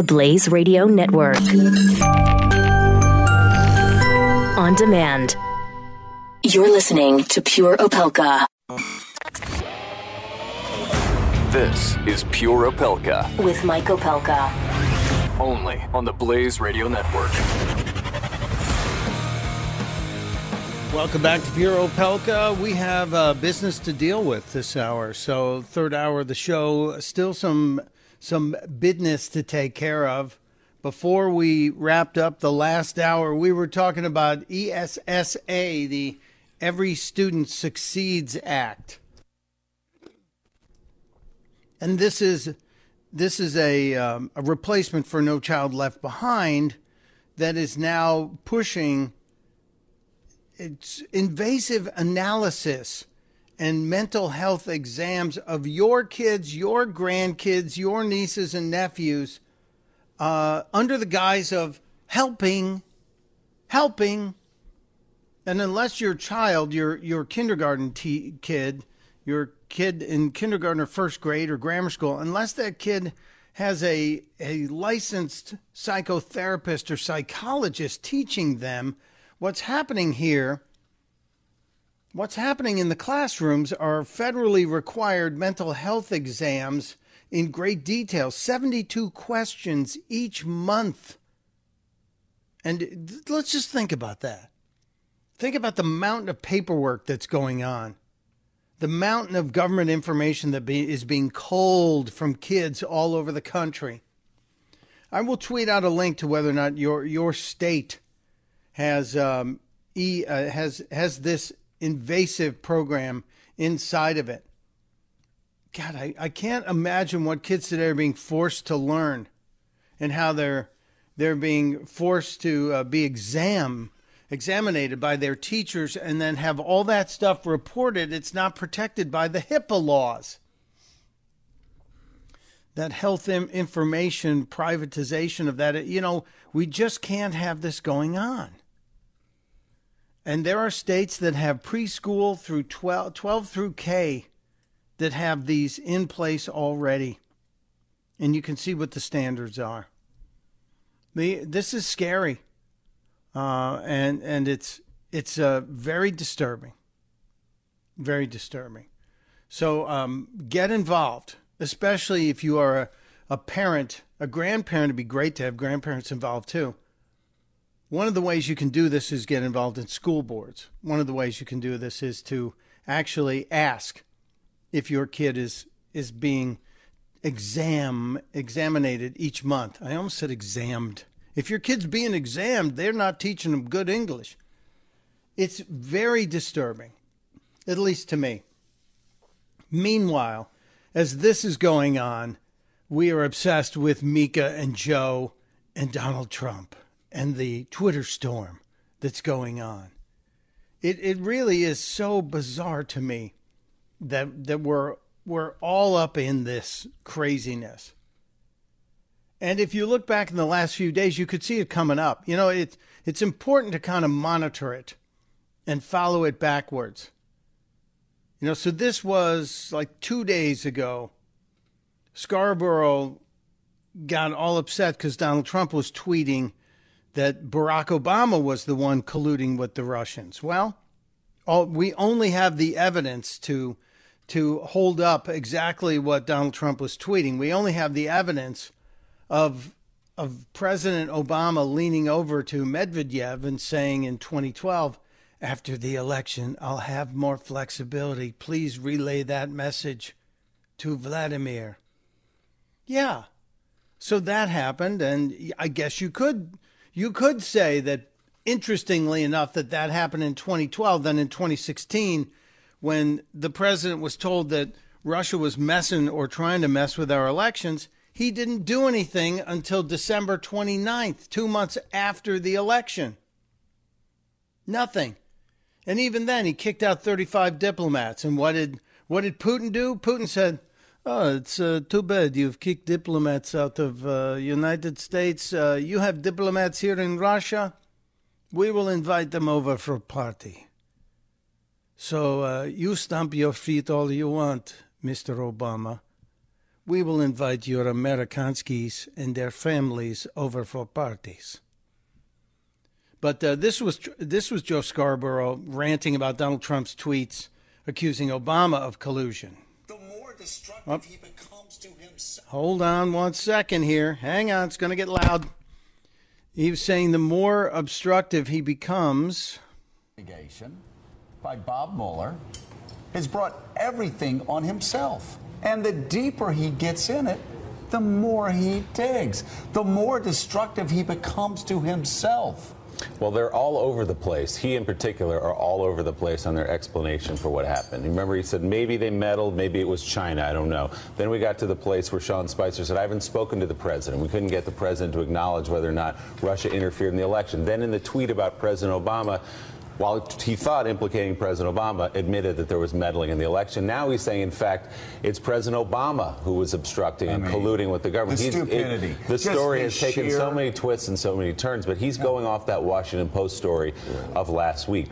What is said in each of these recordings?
The Blaze Radio Network. On demand. You're listening to Pure Opelka. This is Pure Opelka. With Mike Opelka. Only on the Blaze Radio Network. Welcome back to Pure Opelka. We have business to deal with this hour. So third hour of the show, still some business to take care of. Before we wrapped up the last hour, we were talking about ESSA, the Every Student Succeeds Act. And this is a replacement for No Child Left Behind that is now pushing its invasive analysis and mental health exams of your kids, your grandkids, your nieces and nephews, under the guise of helping. And unless your child, your kindergarten kid, your kid in kindergarten or first grade or grammar school, unless that kid has a licensed psychotherapist or psychologist teaching them, what's happening here, what's happening in the classrooms are federally required mental health exams in great detail, 72 questions each month. And let's just think about that. Think about the mountain of paperwork that's going on, the mountain of government information that is being culled from kids all over the country. I will tweet out a link to whether or not your state has this invasive program inside of it. God, I can't imagine what kids today are being forced to learn, and how they're being forced to be examinated by their teachers, and then have all that stuff reported. It's not protected by the HIPAA laws. That health information privatization of that, we just can't have this going on. And there are states that have preschool through 12 through K that have these in place already. And you can see what the standards are. This is scary. And it's very disturbing. Very disturbing. So get involved, especially if you are a parent, a grandparent. It'd be great to have grandparents involved too. One of the ways you can do this is get involved in school boards. One of the ways you can do this is to actually ask if your kid is being examinated each month. I almost said examined. If your kid's being examined, they're not teaching them good English. It's very disturbing, at least to me. Meanwhile, as this is going on, we are obsessed with Mika and Joe and Donald Trump and the Twitter storm that's going on. It really is so bizarre to me that we're all up in this craziness. And if you look back in the last few days, you could see it coming up. It's important to kind of monitor it and follow it backwards. So this was like 2 days ago. Scarborough got all upset because Donald Trump was tweeting that Barack Obama was the one colluding with the Russians. Well, we only have the evidence to hold up exactly what Donald Trump was tweeting. We only have the evidence of President Obama leaning over to Medvedev and saying in 2012, after the election, I'll have more flexibility. Please relay that message to Vladimir. Yeah. So that happened, and I guess you could say that, interestingly enough, that happened in 2012. Then in 2016, when the president was told that Russia was messing or trying to mess with our elections, he didn't do anything until December 29th, 2 months after the election. Nothing. And even then, he kicked out 35 diplomats. And what did Putin do? Putin said, "Oh, it's too bad you've kicked diplomats out of United States. You have diplomats here in Russia. We will invite them over for a party. So you stamp your feet all you want, Mr. Obama. we will invite your Amerikanskis and their families over for parties. But this was Joe Scarborough ranting about Donald Trump's tweets accusing Obama of collusion. The more destructive he becomes to himself. Hold on one second here. Hang on, it's going to get loud. He was saying the more obstructive he becomes. Investigation by Bob Mueller has brought everything on himself. And the deeper he gets in it, the more he digs, the more destructive he becomes to himself. Well, they're all over the place. He, in particular, are all over the place on their explanation for what happened. Remember, he said maybe they meddled, maybe it was China, I don't know. Then we got to the place where Sean Spicer said, I haven't spoken to the president. We couldn't get the president to acknowledge whether or not Russia interfered in the election. Then in the tweet about President Obama, while he thought implicating President Obama, admitted that there was meddling in the election. Now he's saying, in fact, it's President Obama who was obstructing and colluding with the government. The stupidity. The story has taken so many twists and so many turns, but he's going off that Washington Post story of last week,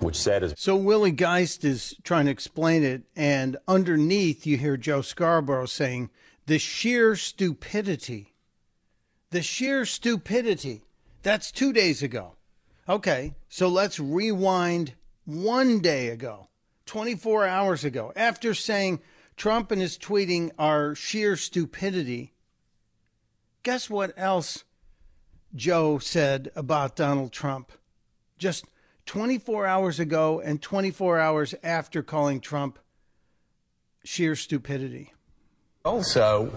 which said... So Willie Geist is trying to explain it, and underneath you hear Joe Scarborough saying, the sheer stupidity. That's 2 days ago. Okay, so let's rewind 1 day ago, 24 hours ago, after saying Trump and his tweeting are sheer stupidity. Guess what else Joe said about Donald Trump just 24 hours ago and 24 hours after calling Trump sheer stupidity? Also,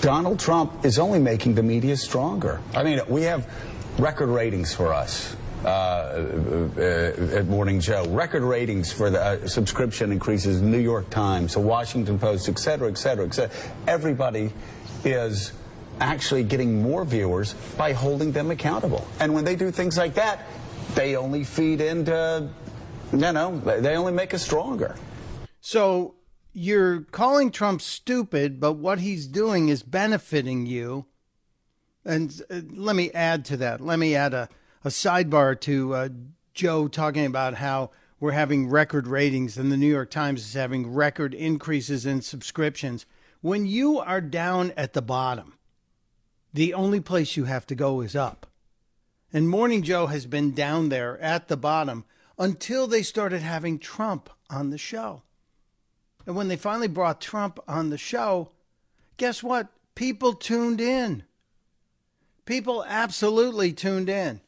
Donald Trump is only making the media stronger. I mean, we have record ratings for us. At Morning Joe. Record ratings for the subscription increases, New York Times, the Washington Post, et cetera, et cetera, et cetera. Everybody is actually getting more viewers by holding them accountable. And when they do things like that, they only feed into, they only make us stronger. So you're calling Trump stupid, but what he's doing is benefiting you. And let me add to that. Let me add a sidebar to Joe talking about how we're having record ratings and the New York Times is having record increases in subscriptions. When you are down at the bottom, the only place you have to go is up. And Morning Joe has been down there at the bottom until they started having Trump on the show. And when they finally brought Trump on the show, guess what? People tuned in. People absolutely tuned in.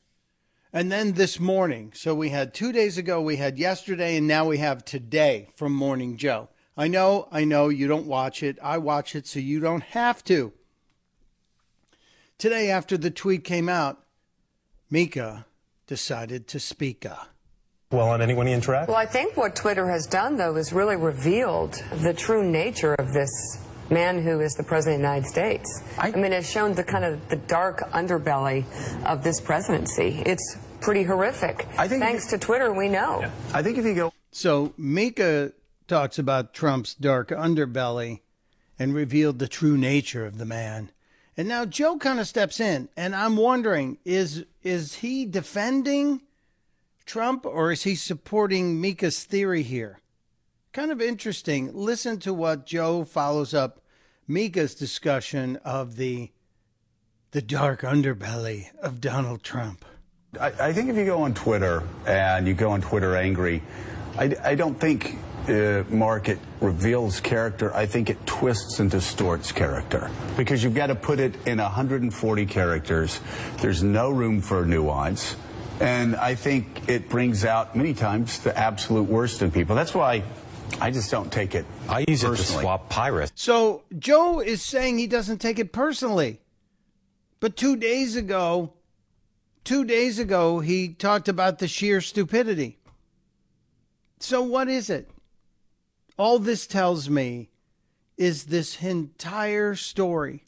And then this morning, so we had 2 days ago, we had yesterday, and now we have today from Morning Joe. I know, you don't watch it. I watch it so you don't have to. Today, after the tweet came out, Mika decided to speak up. Well, on anyone you interact? Well, I think what Twitter has done, though, is really revealed the true nature of this man who is the president of the United States. I mean, it's shown the kind of the dark underbelly of this presidency. It's pretty horrific. I think thanks to Twitter, we know. Yeah. I think if you go... So Mika talks about Trump's dark underbelly and revealed the true nature of the man. And now Joe kind of steps in, and I'm wondering, is he defending Trump or is he supporting Mika's theory here? Kind of interesting. Listen to what Joe follows up Mika's discussion of the dark underbelly of Donald Trump. I think if you go on Twitter and you go on Twitter angry, I don't think, Mark, it reveals character. I think it twists and distorts character because you've got to put it in 140 characters. There's no room for nuance. And I think it brings out many times the absolute worst in people. That's why... I just don't take it personally. I use it to swap pirates. So Joe is saying he doesn't take it personally. But 2 days ago, he talked about the sheer stupidity. So what is it? All this tells me is this entire story,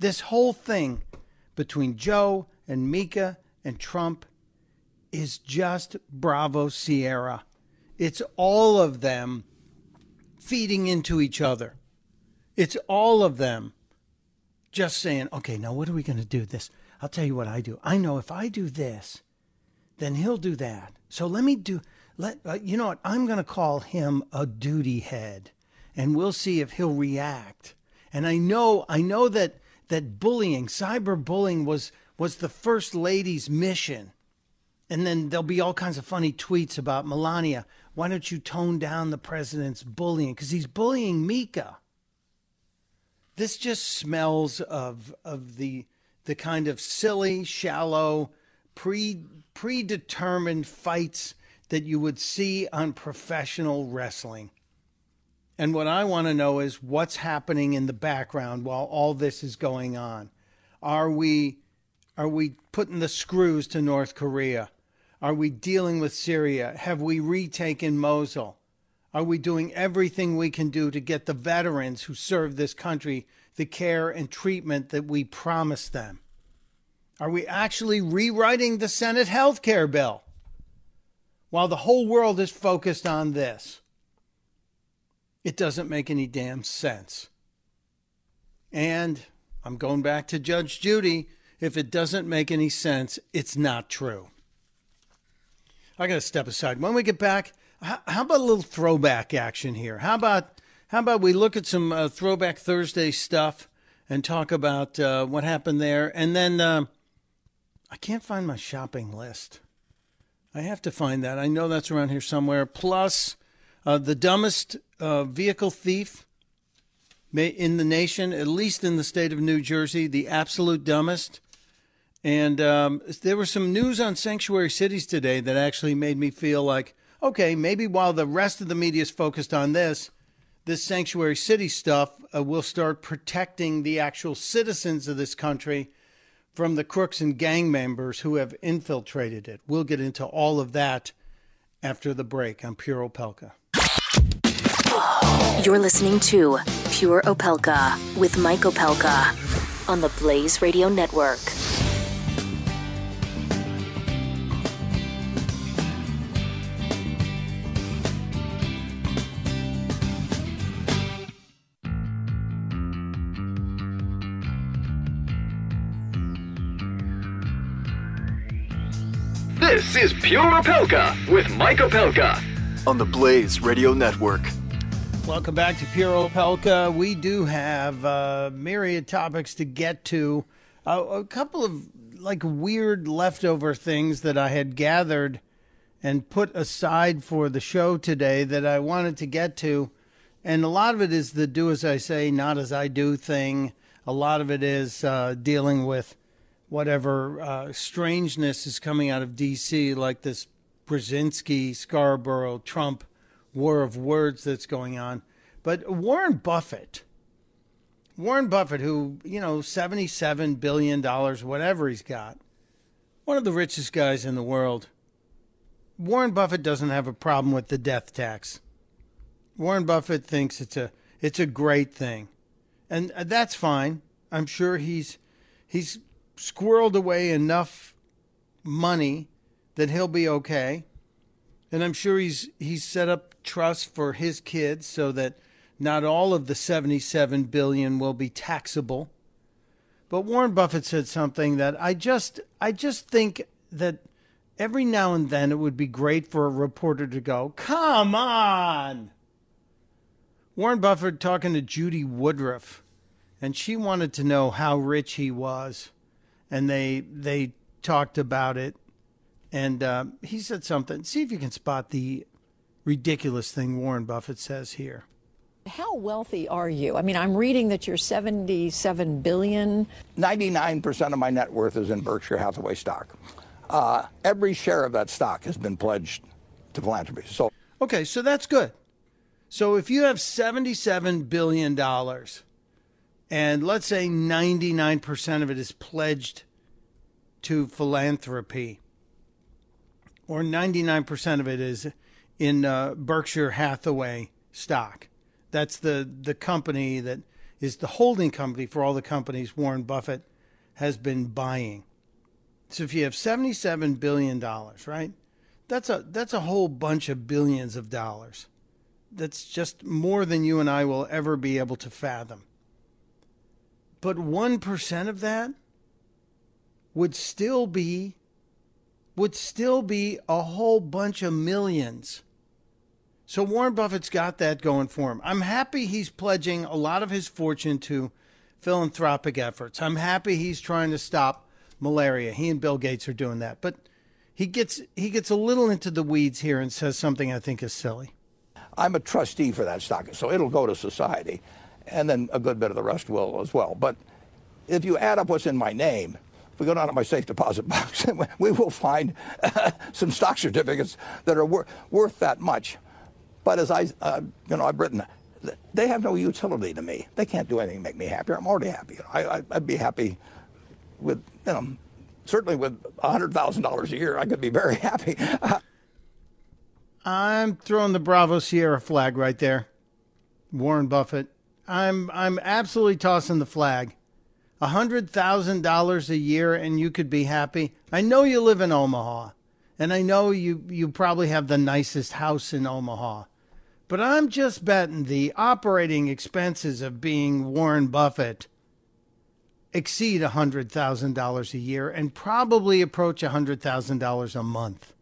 this whole thing between Joe and Mika and Trump is just Bravo Sierra. It's all of them feeding into each other. It's all of them just saying, okay, now what are we going to do this? I'll tell you what I do. I know if I do this, then he'll do that. So you know what? I'm going to call him a duty head and we'll see if he'll react. And I know that bullying, cyberbullying was the First Lady's mission. And then there'll be all kinds of funny tweets about Melania. Why don't you tone down the president's bullying? Because he's bullying Mika. This just smells of the kind of silly, shallow, predetermined fights that you would see on professional wrestling. And what I want to know is what's happening in the background while all this is going on. Are we putting the screws to North Korea? Are we dealing with Syria? Have we retaken Mosul? Are we doing everything we can do to get the veterans who serve this country the care and treatment that we promised them? Are we actually rewriting the Senate health care bill while the whole world is focused on this? It doesn't make any damn sense. And I'm going back to Judge Judy. If it doesn't make any sense, it's not true. I got to step aside. When we get back, how about a little throwback action here? How about we look at some Throwback Thursday stuff and talk about what happened there? And then I can't find my shopping list. I have to find that. I know that's around here somewhere. Plus, the dumbest vehicle thief in the nation, at least in the state of New Jersey, the absolute dumbest. And there was some news on sanctuary cities today that actually made me feel like, okay, maybe while the rest of the media is focused on this sanctuary city stuff will start protecting the actual citizens of this country from the crooks and gang members who have infiltrated it. We'll get into all of that after the break. I'm Pure Opelka. You're listening to Pure Opelka with Mike Opelka on the Blaze Radio Network. This is Pure Opelka with Mike Opelka on the Blaze Radio Network. Welcome back to Pure Opelka. We do have myriad topics to get to. A couple of like weird leftover things that I had gathered and put aside for the show today that I wanted to get to. And a lot of it is the do as I say, not as I do thing. A lot of it is dealing with whatever strangeness is coming out of D.C., like this Brzezinski, Scarborough, Trump war of words that's going on. But Warren Buffett, who, you know, $77 billion, whatever he's got, one of the richest guys in the world. Warren Buffett doesn't have a problem with the death tax. Warren Buffett thinks it's a great thing. And that's fine. I'm sure he's squirreled away enough money that he'll be okay. And I'm sure he's set up trusts for his kids so that not all of the $77 billion will be taxable. But Warren Buffett said something that I just think that every now and then it would be great for a reporter to go, come on. Warren Buffett talking to Judy Woodruff, and she wanted to know how rich he was. And they talked about it. And he said something. See if you can spot the ridiculous thing Warren Buffett says here. How wealthy are you? I mean, I'm reading that you're $77 billion. 99% of my net worth is in Berkshire Hathaway stock. Every share of that stock has been pledged to philanthropy. So okay, so that's good. So if you have $77 billion, and let's say 99% of it is pledged to philanthropy, or 99% of it is in Berkshire Hathaway stock. That's the company that is the holding company for all the companies Warren Buffett has been buying. So if you have $77 billion, right, that's a whole bunch of billions of dollars. That's just more than you and I will ever be able to fathom. But 1% of that would still be a whole bunch of millions. So Warren Buffett's got that going for him. I'm happy he's pledging a lot of his fortune to philanthropic efforts. I'm happy he's trying to stop malaria. He and Bill Gates are doing that. But he gets a little into the weeds here and says something I think is silly. I'm a trustee for that stock, so it'll go to society. And then a good bit of the rest will as well. But if you add up what's in my name, if we go down to my safe deposit box, we will find some stock certificates that are worth that much. But as I've written, they have no utility to me. They can't do anything to make me happier. I'm already happy. I'd be happy with, certainly with $100,000 a year, I could be very happy. I'm throwing the Bravo Sierra flag right there, Warren Buffett. I'm absolutely tossing the flag. $100,000 a year and you could be happy. I know you live in Omaha, and I know you probably have the nicest house in Omaha. But I'm just betting the operating expenses of being Warren Buffett exceed $100,000 a year and probably approach $100,000 a month.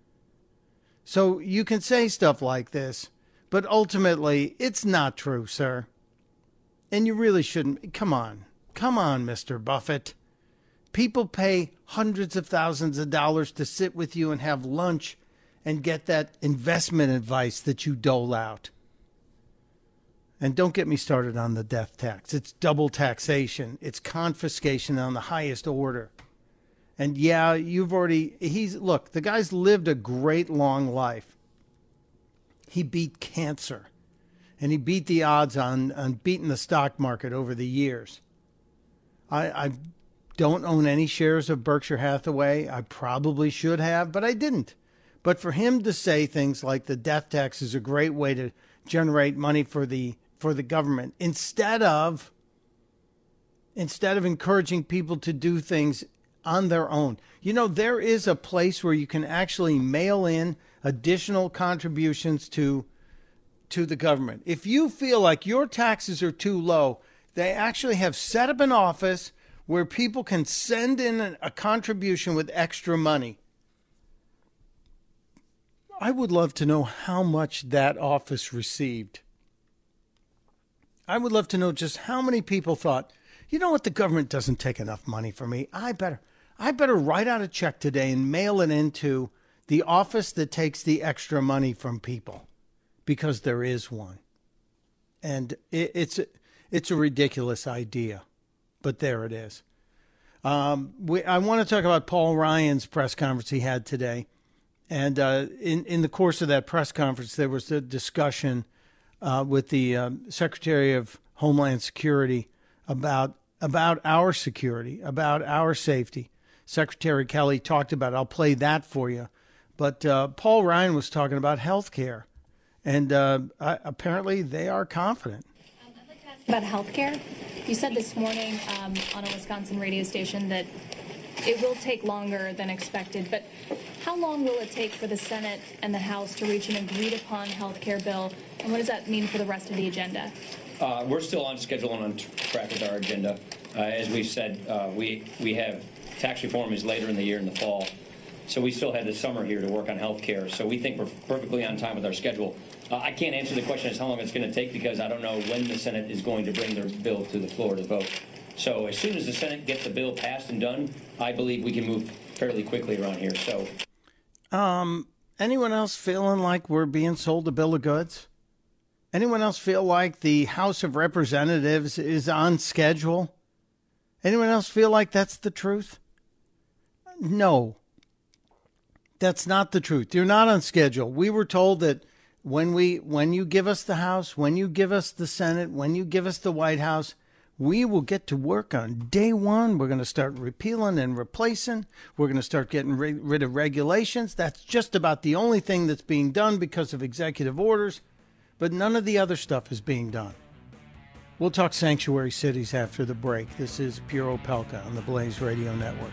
So you can say stuff like this, but ultimately it's not true, sir. And you really shouldn't. Come on, Mr. Buffett. People pay hundreds of thousands of dollars to sit with you and have lunch and get that investment advice that you dole out. And don't get me started on the death tax. It's double taxation. It's confiscation on the highest order. And yeah, the guy's lived a great long life. He beat cancer. And he beat the odds on beating the stock market over the years. I don't own any shares of Berkshire Hathaway. I probably should have, but I didn't. But for him to say things like the death tax is a great way to generate money for the government, instead of encouraging people to do things on their own. There is a place where you can actually mail in additional contributions to the government. If you feel like your taxes are too low, they actually have set up an office where people can send in a contribution with extra money. I would love to know how much that office received. I would love to know just how many people thought, you know what, the government doesn't take enough money for me. I better write out a check today and mail it into the office that takes the extra money from people, because there is one. And it's a ridiculous idea, but there it is. I want to talk about Paul Ryan's press conference he had today. And in the course of that press conference, there was a discussion with the Secretary of Homeland Security about our security, about our safety. Secretary Kelly talked about it. I'll play that for you. But Paul Ryan was talking about health care. And apparently they are confident. I'd like to ask about health care. You said this morning on a Wisconsin radio station that it will take longer than expected, but how long will it take for the Senate and the House to reach an agreed-upon health care bill, and what does that mean for the rest of the agenda? We're still on schedule and on track with our agenda. As we've said, we have tax reform is later in the year in the fall, so we still had the summer here to work on health care, so we think we're perfectly on time with our schedule. I can't answer the question as how long it's going to take because I don't know when the Senate is going to bring their bill to the floor to vote. So as soon as the Senate gets the bill passed and done, I believe we can move fairly quickly around here. So, anyone else feeling like we're being sold a bill of goods? Anyone else feel like the House of Representatives is on schedule? Anyone else feel like that's the truth? No, that's not the truth. You're not on schedule. We were told that when you give us the House, when you give us the Senate, when you give us the White House, we will get to work on day one. We're going to start repealing and replacing. We're going to start getting rid of regulations. That's just about the only thing that's being done because of executive orders. But none of the other stuff is being done. We'll talk sanctuary cities after the break. This is Pure Opelka on the Blaze Radio Network.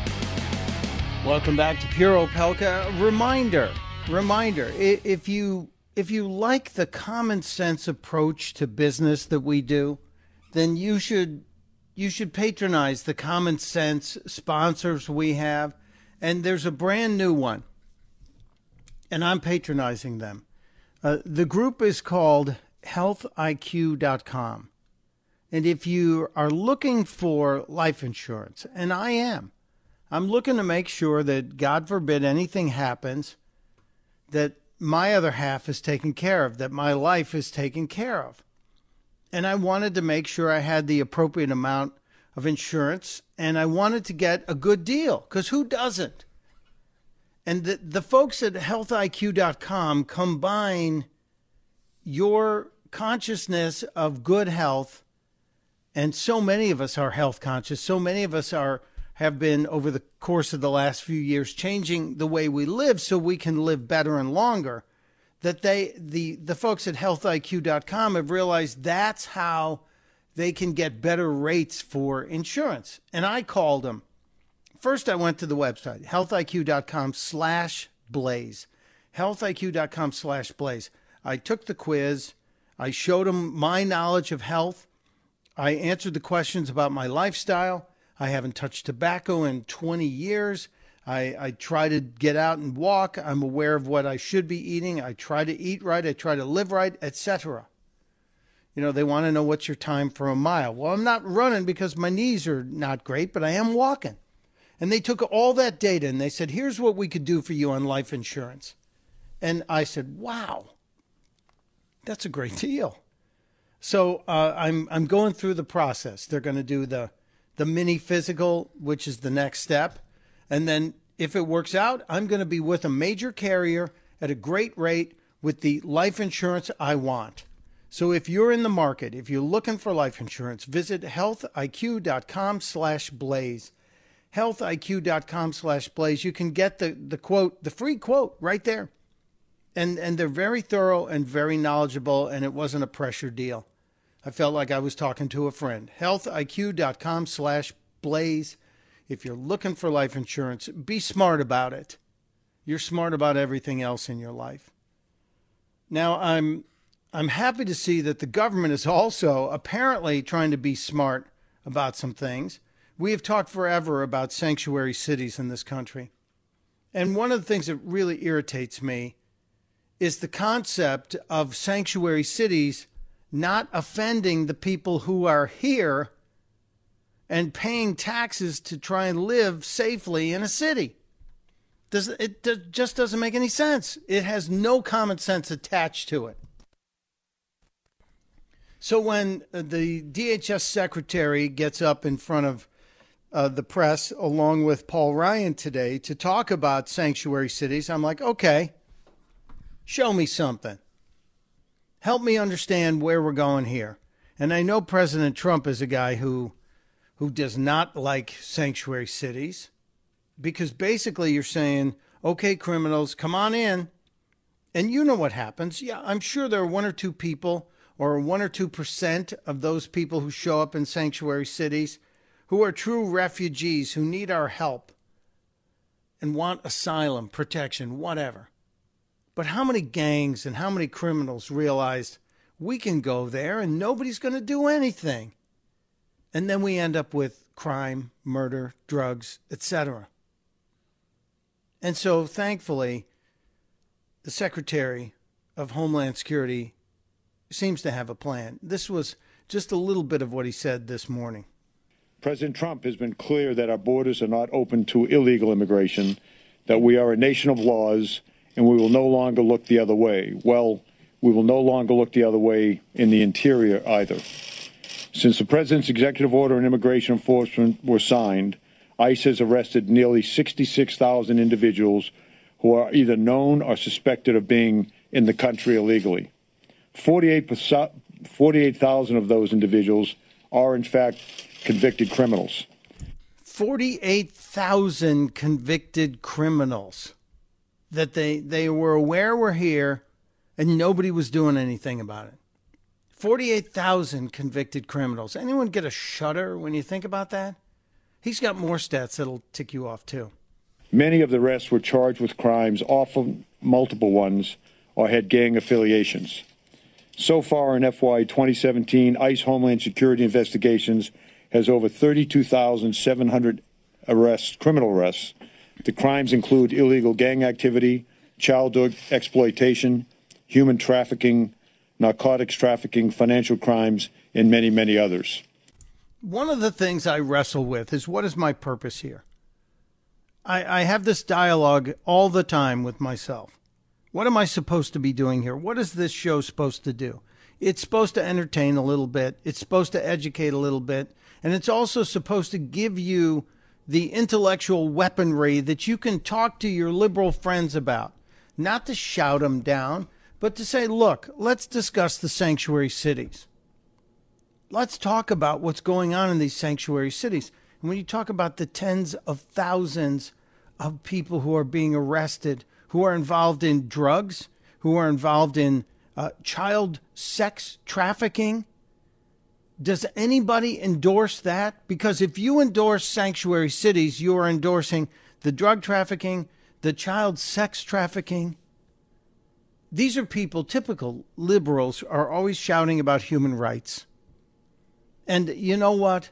Welcome back to Pure Opelka. Reminder, if you like the common sense approach to business that we do, then you should patronize the common sense sponsors we have. And there's a brand new one, and I'm patronizing them. The group is called HealthIQ.com. And if you are looking for life insurance, and I am, I'm looking to make sure that, God forbid, anything happens, that my other half is taken care of, that my life is taken care of. And I wanted to make sure I had the appropriate amount of insurance, and I wanted to get a good deal, because who doesn't? And the folks at HealthIQ.com combine your consciousness of good health, and so many of us are health conscious, so many of us have been, over the course of the last few years, changing the way we live so we can live better and longer, that the folks at HealthIQ.com have realized that's how they can get better rates for insurance. And I called them. First, I went to the website, healthiq.com/blaze, healthiq.com/blaze. I took the quiz. I showed them my knowledge of health. I answered the questions about my lifestyle. I haven't touched tobacco in 20 years. I try to get out and walk. I'm aware of what I should be eating. I try to eat right. I try to live right, etc. You know, they want to know what's your time for a mile. Well, I'm not running because my knees are not great, but I am walking. And they took all that data and they said, here's what we could do for you on life insurance. And I said, wow, that's a great deal. So I'm going through the process. They're going to do the mini physical, which is the next step. And then if it works out, I'm going to be with a major carrier at a great rate with the life insurance I want. So if you're in the market, if you're looking for life insurance, visit healthiq.com/blaze. healthiq.com/blaze. You can get the quote, the free quote right there. And they're very thorough and very knowledgeable, and it wasn't a pressure deal. I felt like I was talking to a friend. healthiq.com/blaze. If you're looking for life insurance, be smart about it. You're smart about everything else in your life. Now, I'm happy to see that the government is also apparently trying to be smart about some things. We have talked forever about sanctuary cities in this country. And one of the things that really irritates me is the concept of sanctuary cities not offending the people who are here and paying taxes to try and live safely in a city. It just doesn't make any sense. It has no common sense attached to it. So when the DHS secretary gets up in front of the press, along with Paul Ryan today, to talk about sanctuary cities, I'm like, okay, show me something. Help me understand where we're going here. And I know President Trump is a guy who does not like sanctuary cities, because basically you're saying, okay, criminals, come on in. And you know what happens. Yeah, I'm sure there are one or two people, or 1 or 2% of those people who show up in sanctuary cities who are true refugees who need our help and want asylum, protection, whatever. But how many gangs and how many criminals realized we can go there and nobody's going to do anything? And then we end up with crime, murder, drugs, etc. And so thankfully, the Secretary of Homeland Security seems to have a plan. This was just a little bit of what he said this morning. President Trump has been clear that our borders are not open to illegal immigration, that we are a nation of laws, and we will no longer look the other way. Well, we will no longer look the other way in the interior either. Since the president's executive order on immigration enforcement were signed, ICE has arrested nearly 66,000 individuals who are either known or suspected of being in the country illegally. 48,000 of those individuals are, in fact, convicted criminals. 48,000 convicted criminals that they were aware were here and nobody was doing anything about it. 48,000 convicted criminals. Anyone get a shudder when you think about that? He's got more stats that'll tick you off, too. Many of the rest were charged with crimes, often multiple ones, or had gang affiliations. So far in FY 2017, ICE Homeland Security Investigations has over 32,700 arrests, criminal arrests. The crimes include illegal gang activity, child exploitation, human trafficking, narcotics trafficking, financial crimes, and many, many others. One of the things I wrestle with is, what is my purpose here? I have this dialogue all the time with myself. What am I supposed to be doing here? What is this show supposed to do? It's supposed to entertain a little bit. It's supposed to educate a little bit. And it's also supposed to give you the intellectual weaponry that you can talk to your liberal friends about. Not to shout them down, but to say, look, let's discuss the sanctuary cities. Let's talk about what's going on in these sanctuary cities. And when you talk about the tens of thousands of people who are being arrested, who are involved in drugs, who are involved in child sex trafficking, does anybody endorse that? Because if you endorse sanctuary cities, you are endorsing the drug trafficking, the child sex trafficking. These are people, typical liberals, are always shouting about human rights. And you know what?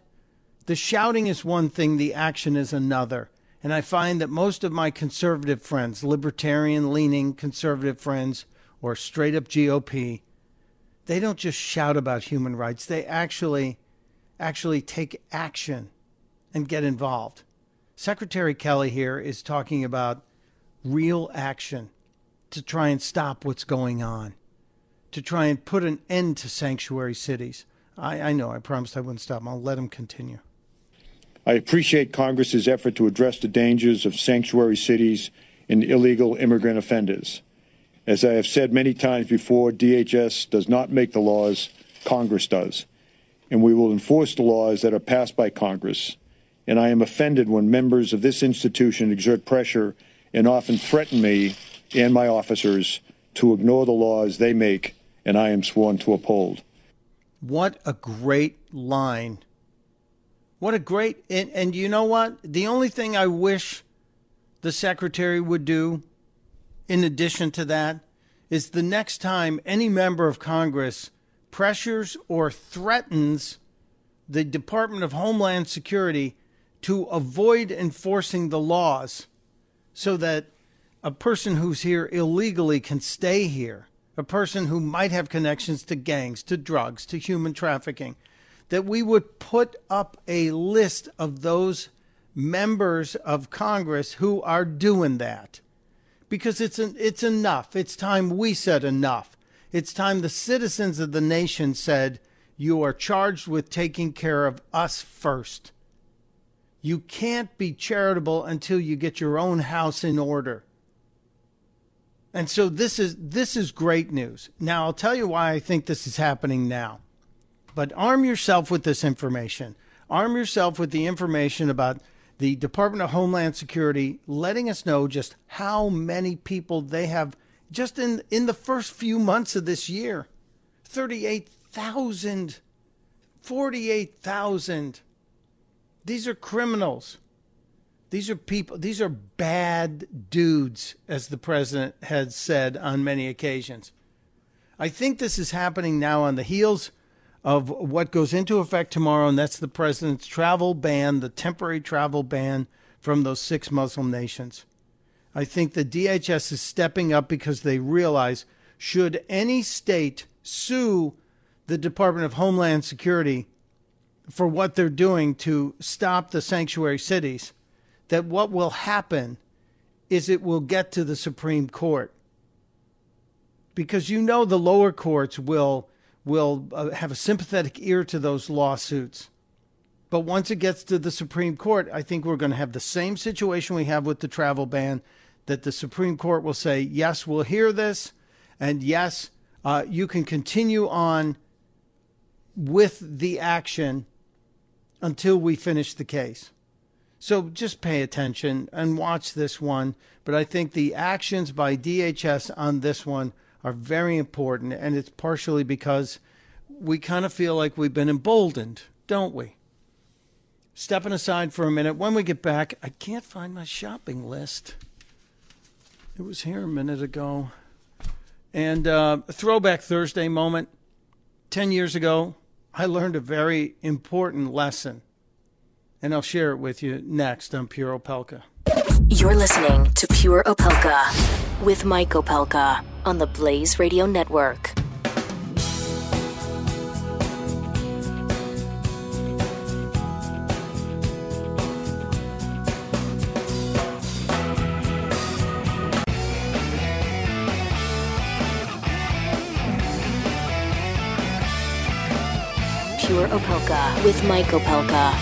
The shouting is one thing, the action is another. And I find that most of my conservative friends, libertarian-leaning conservative friends, or straight-up GOP, they don't just shout about human rights. They actually take action and get involved. Secretary Kelly here is talking about real action to try and stop what's going on, to try and put an end to sanctuary cities. I know, I promised I wouldn't stop. I'll let him continue. I appreciate Congress's effort to address the dangers of sanctuary cities and illegal immigrant offenders. As I have said many times before, DHS does not make the laws, Congress does. And we will enforce the laws that are passed by Congress. And I am offended when members of this institution exert pressure and often threaten me and my officers to ignore the laws they make and I am sworn to uphold. What a great line. What a great, and you know what? The only thing I wish the Secretary would do in addition to that is the next time any member of Congress pressures or threatens the Department of Homeland Security to avoid enforcing the laws so that a person who's here illegally can stay here, a person who might have connections to gangs, to drugs, to human trafficking, that we would put up a list of those members of Congress who are doing that. Because it's enough. It's time we said enough. It's time the citizens of the nation said, you are charged with taking care of us first. You can't be charitable until you get your own house in order. And so this is great news. Now, I'll tell you why I think this is happening now. But arm yourself with this information. Arm yourself with the information about the Department of Homeland Security letting us know just how many people they have just in the first few months of this year. 38,000. 48,000. These are criminals. These are people. These are bad dudes, as the president has said on many occasions. I think this is happening now on the heels of what goes into effect tomorrow, and that's the president's travel ban, the temporary travel ban from those 6 Muslim nations. I think the DHS is stepping up because they realize, should any state sue the Department of Homeland Security for what they're doing to stop the sanctuary cities, that what will happen is it will get to the Supreme Court. Because you know the lower courts will have a sympathetic ear to those lawsuits. But once it gets to the Supreme Court, I think we're going to have the same situation we have with the travel ban, that the Supreme Court will say, yes, we'll hear this, and yes, you can continue on with the action until we finish the case. So just pay attention and watch this one. But I think the actions by DHS on this one are very important, and it's partially because we kind of feel like we've been emboldened, don't we? Stepping aside for a minute. When we get back, I can't find my shopping list. It was here a minute ago. And throwback Thursday moment. 10 years ago, I learned a very important lesson. And I'll share it with you next on Pure Opelka. You're listening to Pure Opelka with Mike Opelka on the Blaze Radio Network. Pure Opelka with Mike Opelka.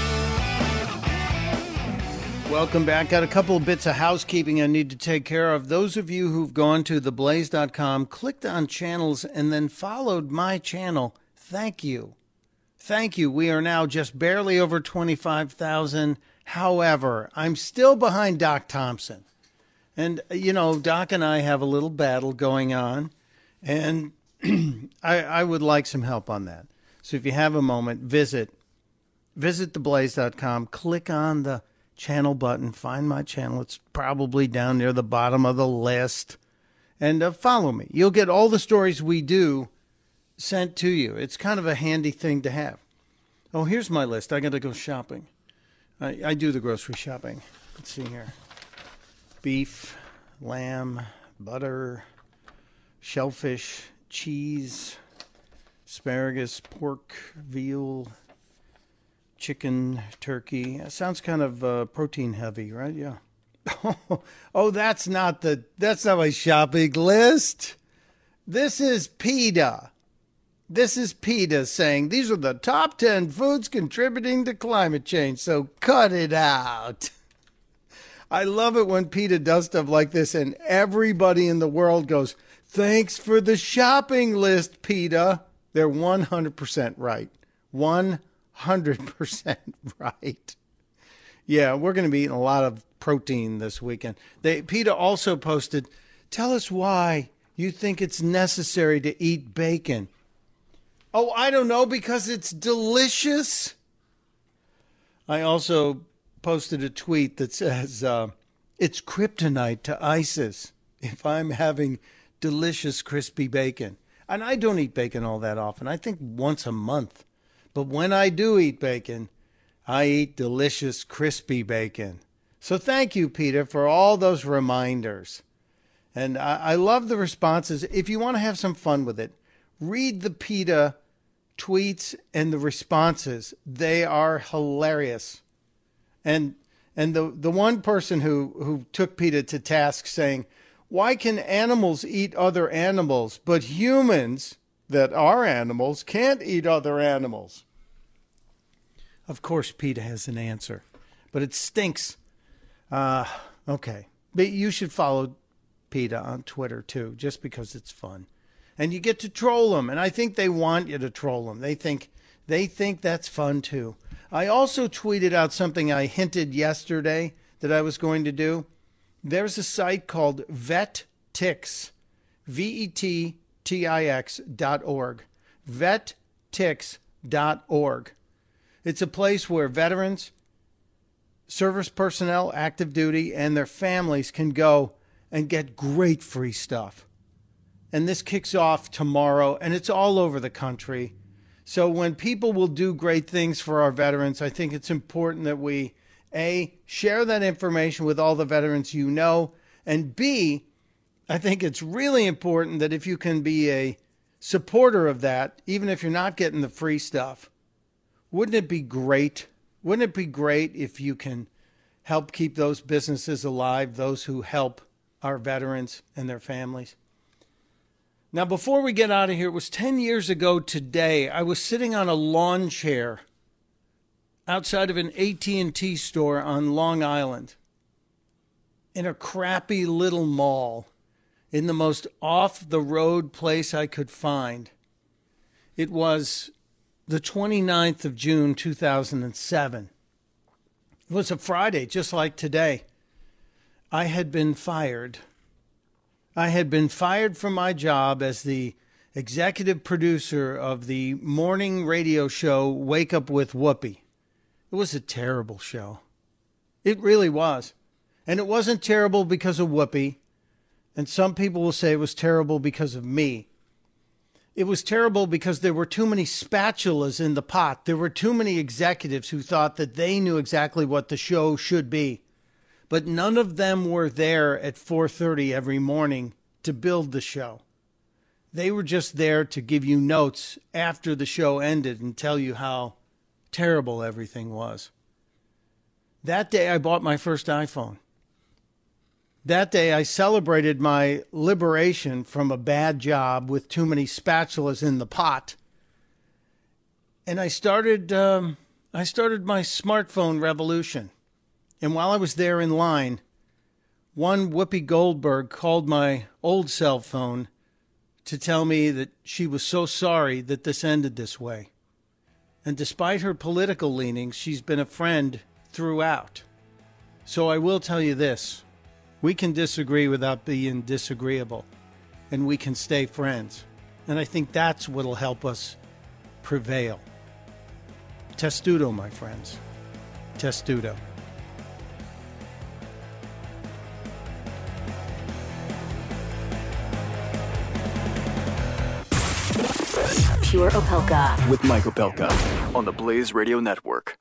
Welcome back. Got a couple of bits of housekeeping I need to take care of. Those of you who've gone to TheBlaze.com, clicked on channels, and then followed my channel, thank you. Thank you. We are now just barely over 25,000. However, I'm still behind Doc Thompson. And, you know, Doc and I have a little battle going on, and I would like some help on that. So if you have a moment, visit TheBlaze.com, click on the channel button, find my channel. It's probably down near the bottom of the list. And follow me. You'll get all the stories we do sent to you. It's kind of a handy thing to have. Oh, here's my list. I got to go shopping. I do the grocery shopping. Let's see here. Beef, lamb, butter, shellfish, cheese, asparagus, pork, veal, chicken, turkey. That sounds kind of protein heavy, right? Yeah. Oh, that's not my shopping list. This is PETA saying these are the top 10 foods contributing to climate change. So cut it out. I love it when PETA does stuff like this and everybody in the world goes, "Thanks for the shopping list, PETA." They're 100% right. 100% right. Yeah, we're going to be eating a lot of protein this weekend. PETA also posted, "Tell us why you think it's necessary to eat bacon." Oh, I don't know, because it's delicious. I also posted a tweet that says, "It's kryptonite to ISIS if I'm having delicious crispy bacon." And I don't eat bacon all that often. I think once a month. But when I do eat bacon, I eat delicious, crispy bacon. So thank you, PETA, for all those reminders. And I love the responses. If you want to have some fun with it, read the PETA tweets and the responses. They are hilarious. And the one person who took PETA to task saying, "Why can animals eat other animals, but humans that are animals can't eat other animals?" Of course, PETA has an answer, but it stinks. Okay. But you should follow PETA on Twitter, too, just because it's fun. And you get to troll them, and I think they want you to troll them. They think that's fun, too. I also tweeted out something I hinted yesterday that I was going to do. There's a site called Vettix, VETTIX.org, Vettix.org. It's a place where veterans, service personnel, active duty, and their families can go and get great free stuff. And this kicks off tomorrow, and it's all over the country. So when people will do great things for our veterans, I think it's important that we, A, share that information with all the veterans you know, and B, I think it's really important that if you can be a supporter of that, even if you're not getting the free stuff, wouldn't it be great if you can help keep those businesses alive, those who help our veterans and their families? Now, before we get out of here, it was 10 years ago today, I was sitting on a lawn chair outside of an AT&T store on Long Island in a crappy little mall, in the most off-the-road place I could find. It was the 29th of June, 2007. It was a Friday, just like today. I had been fired. I had been fired from my job as the executive producer of the morning radio show Wake Up with Whoopi. It was a terrible show. It really was. And it wasn't terrible because of Whoopi. And some people will say it was terrible because of me. It was terrible because there were too many spatulas in the pot. There were too many executives who thought that they knew exactly what the show should be. But none of them were there at 4:30 every morning to build the show. They were just there to give you notes after the show ended and tell you how terrible everything was. That day I bought my first iPhone. That day, I celebrated my liberation from a bad job with too many spatulas in the pot. And I started my smartphone revolution. And while I was there in line, one Whoopi Goldberg called my old cell phone to tell me that she was so sorry that this ended this way. And despite her political leanings, she's been a friend throughout. So I will tell you this. We can disagree without being disagreeable, and we can stay friends. And I think that's what'll help us prevail. Testudo, my friends. Testudo. Pure Opelka. With Mike Opelka on the Blaze Radio Network.